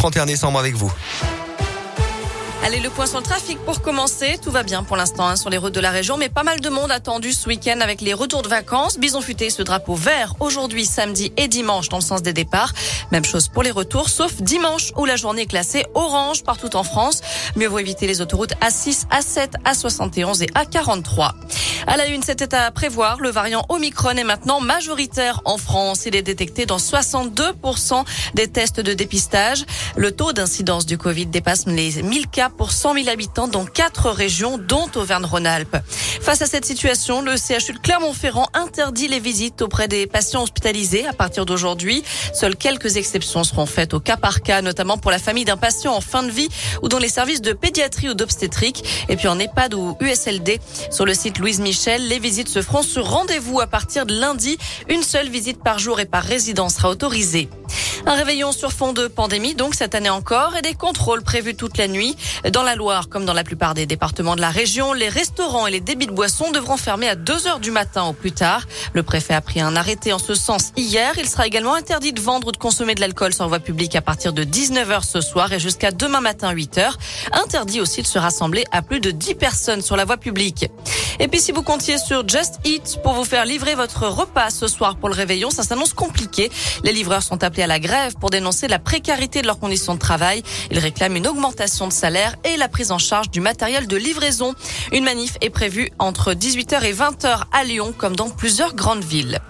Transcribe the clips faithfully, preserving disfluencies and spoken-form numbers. trente et un décembre avec vous. Allez, le point sur le trafic pour commencer. Tout va bien pour l'instant hein, sur les routes de la région, mais pas mal de monde attendu ce week-end avec les retours de vacances. Bison Futé, ce drapeau vert aujourd'hui, samedi et dimanche dans le sens des départs. Même chose pour les retours, sauf dimanche où la journée est classée orange partout en France. Mieux vaut éviter les autoroutes A six, A sept, A soixante et onze et A quarante-trois. À la une, c'était à prévoir. Le variant Omicron est maintenant majoritaire en France. Il est détecté dans soixante-deux pour cent des tests de dépistage. Le taux d'incidence du Covid dépasse les mille cas pour cent mille habitants dans quatre régions, dont Auvergne-Rhône-Alpes. Face à cette situation, le C H U de Clermont-Ferrand interdit les visites auprès des patients hospitalisés à partir d'aujourd'hui. Seules quelques exceptions seront faites au cas par cas, notamment pour la famille d'un patient en fin de vie ou dans les services de pédiatrie ou d'obstétrique, et puis en EHPAD ou U S L D. Sur le site Louise Michel, les visites se feront sur rendez-vous à partir de lundi. Une seule visite par jour et par résident sera autorisée. Un réveillon sur fond de pandémie, donc cette année encore, et des contrôles prévus toute la nuit. Dans la Loire, comme dans la plupart des départements de la région, les restaurants et les débits de boissons devront fermer à deux heures du matin au plus tard. Le préfet a pris un arrêté en ce sens hier. Il sera également interdit de vendre ou de consommer de l'alcool sur voie publique à partir de dix-neuf heures ce soir et jusqu'à demain matin huit heures. Interdit aussi de se rassembler à plus de dix personnes sur la voie publique. Et puis si vous comptiez sur Just Eat pour vous faire livrer votre repas ce soir pour le réveillon, ça s'annonce compliqué. Les livreurs sont appelés à la grève pour dénoncer la précarité de leurs conditions de travail. Ils réclament une augmentation de salaire et la prise en charge du matériel de livraison. Une manif est prévue entre dix-huit heures et vingt heures à Lyon, comme dans plusieurs grandes villes.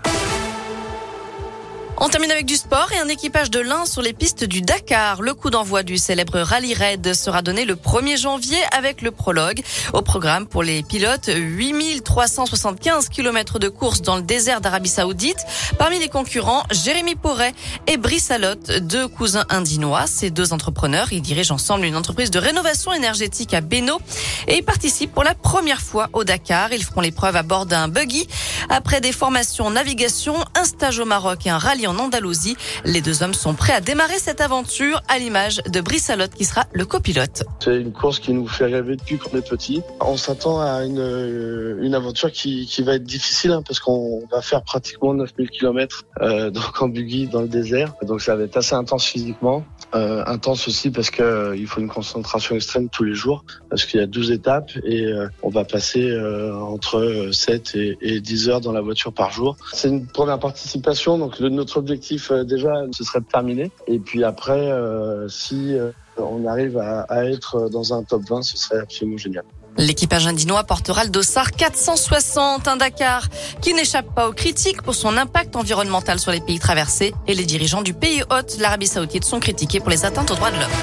On termine avec du sport et un équipage de l'Ain sur les pistes du Dakar. Le coup d'envoi du célèbre rallye raid sera donné le premier janvier avec le prologue. Au programme pour les pilotes, huit mille trois cent soixante-quinze kilomètres de course dans le désert d'Arabie Saoudite. Parmi les concurrents, Jérémy Porret et Brice Salotte, deux cousins indinois. Ces deux entrepreneurs, ils dirigent ensemble une entreprise de rénovation énergétique à Bénaud et ils participent pour la première fois au Dakar. Ils feront l'épreuve à bord d'un buggy. Après des formations en navigation, un stage au Maroc et un rallye en Andalousie, les deux hommes sont prêts à démarrer cette aventure à l'image de Brice Salotte qui sera le copilote. C'est une course qui nous fait rêver depuis qu'on est petit. On s'attend à une, une aventure qui, qui va être difficile hein, parce qu'on va faire pratiquement neuf mille kilomètres euh, donc en buggy dans le désert. Donc ça va être assez intense physiquement, euh, intense aussi parce qu'il euh, faut une concentration extrême tous les jours parce qu'il y a douze étapes et euh, on va passer euh, entre sept et, et dix heures dans la voiture par jour. C'est une première participation, donc le, notre objectif euh, déjà ce serait de terminer et puis après euh, si euh, on arrive à, à être dans un top vingt ce serait absolument génial. L'équipage indinois portera le dossard quatre cent soixante, un Dakar qui n'échappe pas aux critiques pour son impact environnemental sur les pays traversés et les dirigeants du pays hôte, l'Arabie Saoudite, sont critiqués pour les atteintes aux droits de l'homme.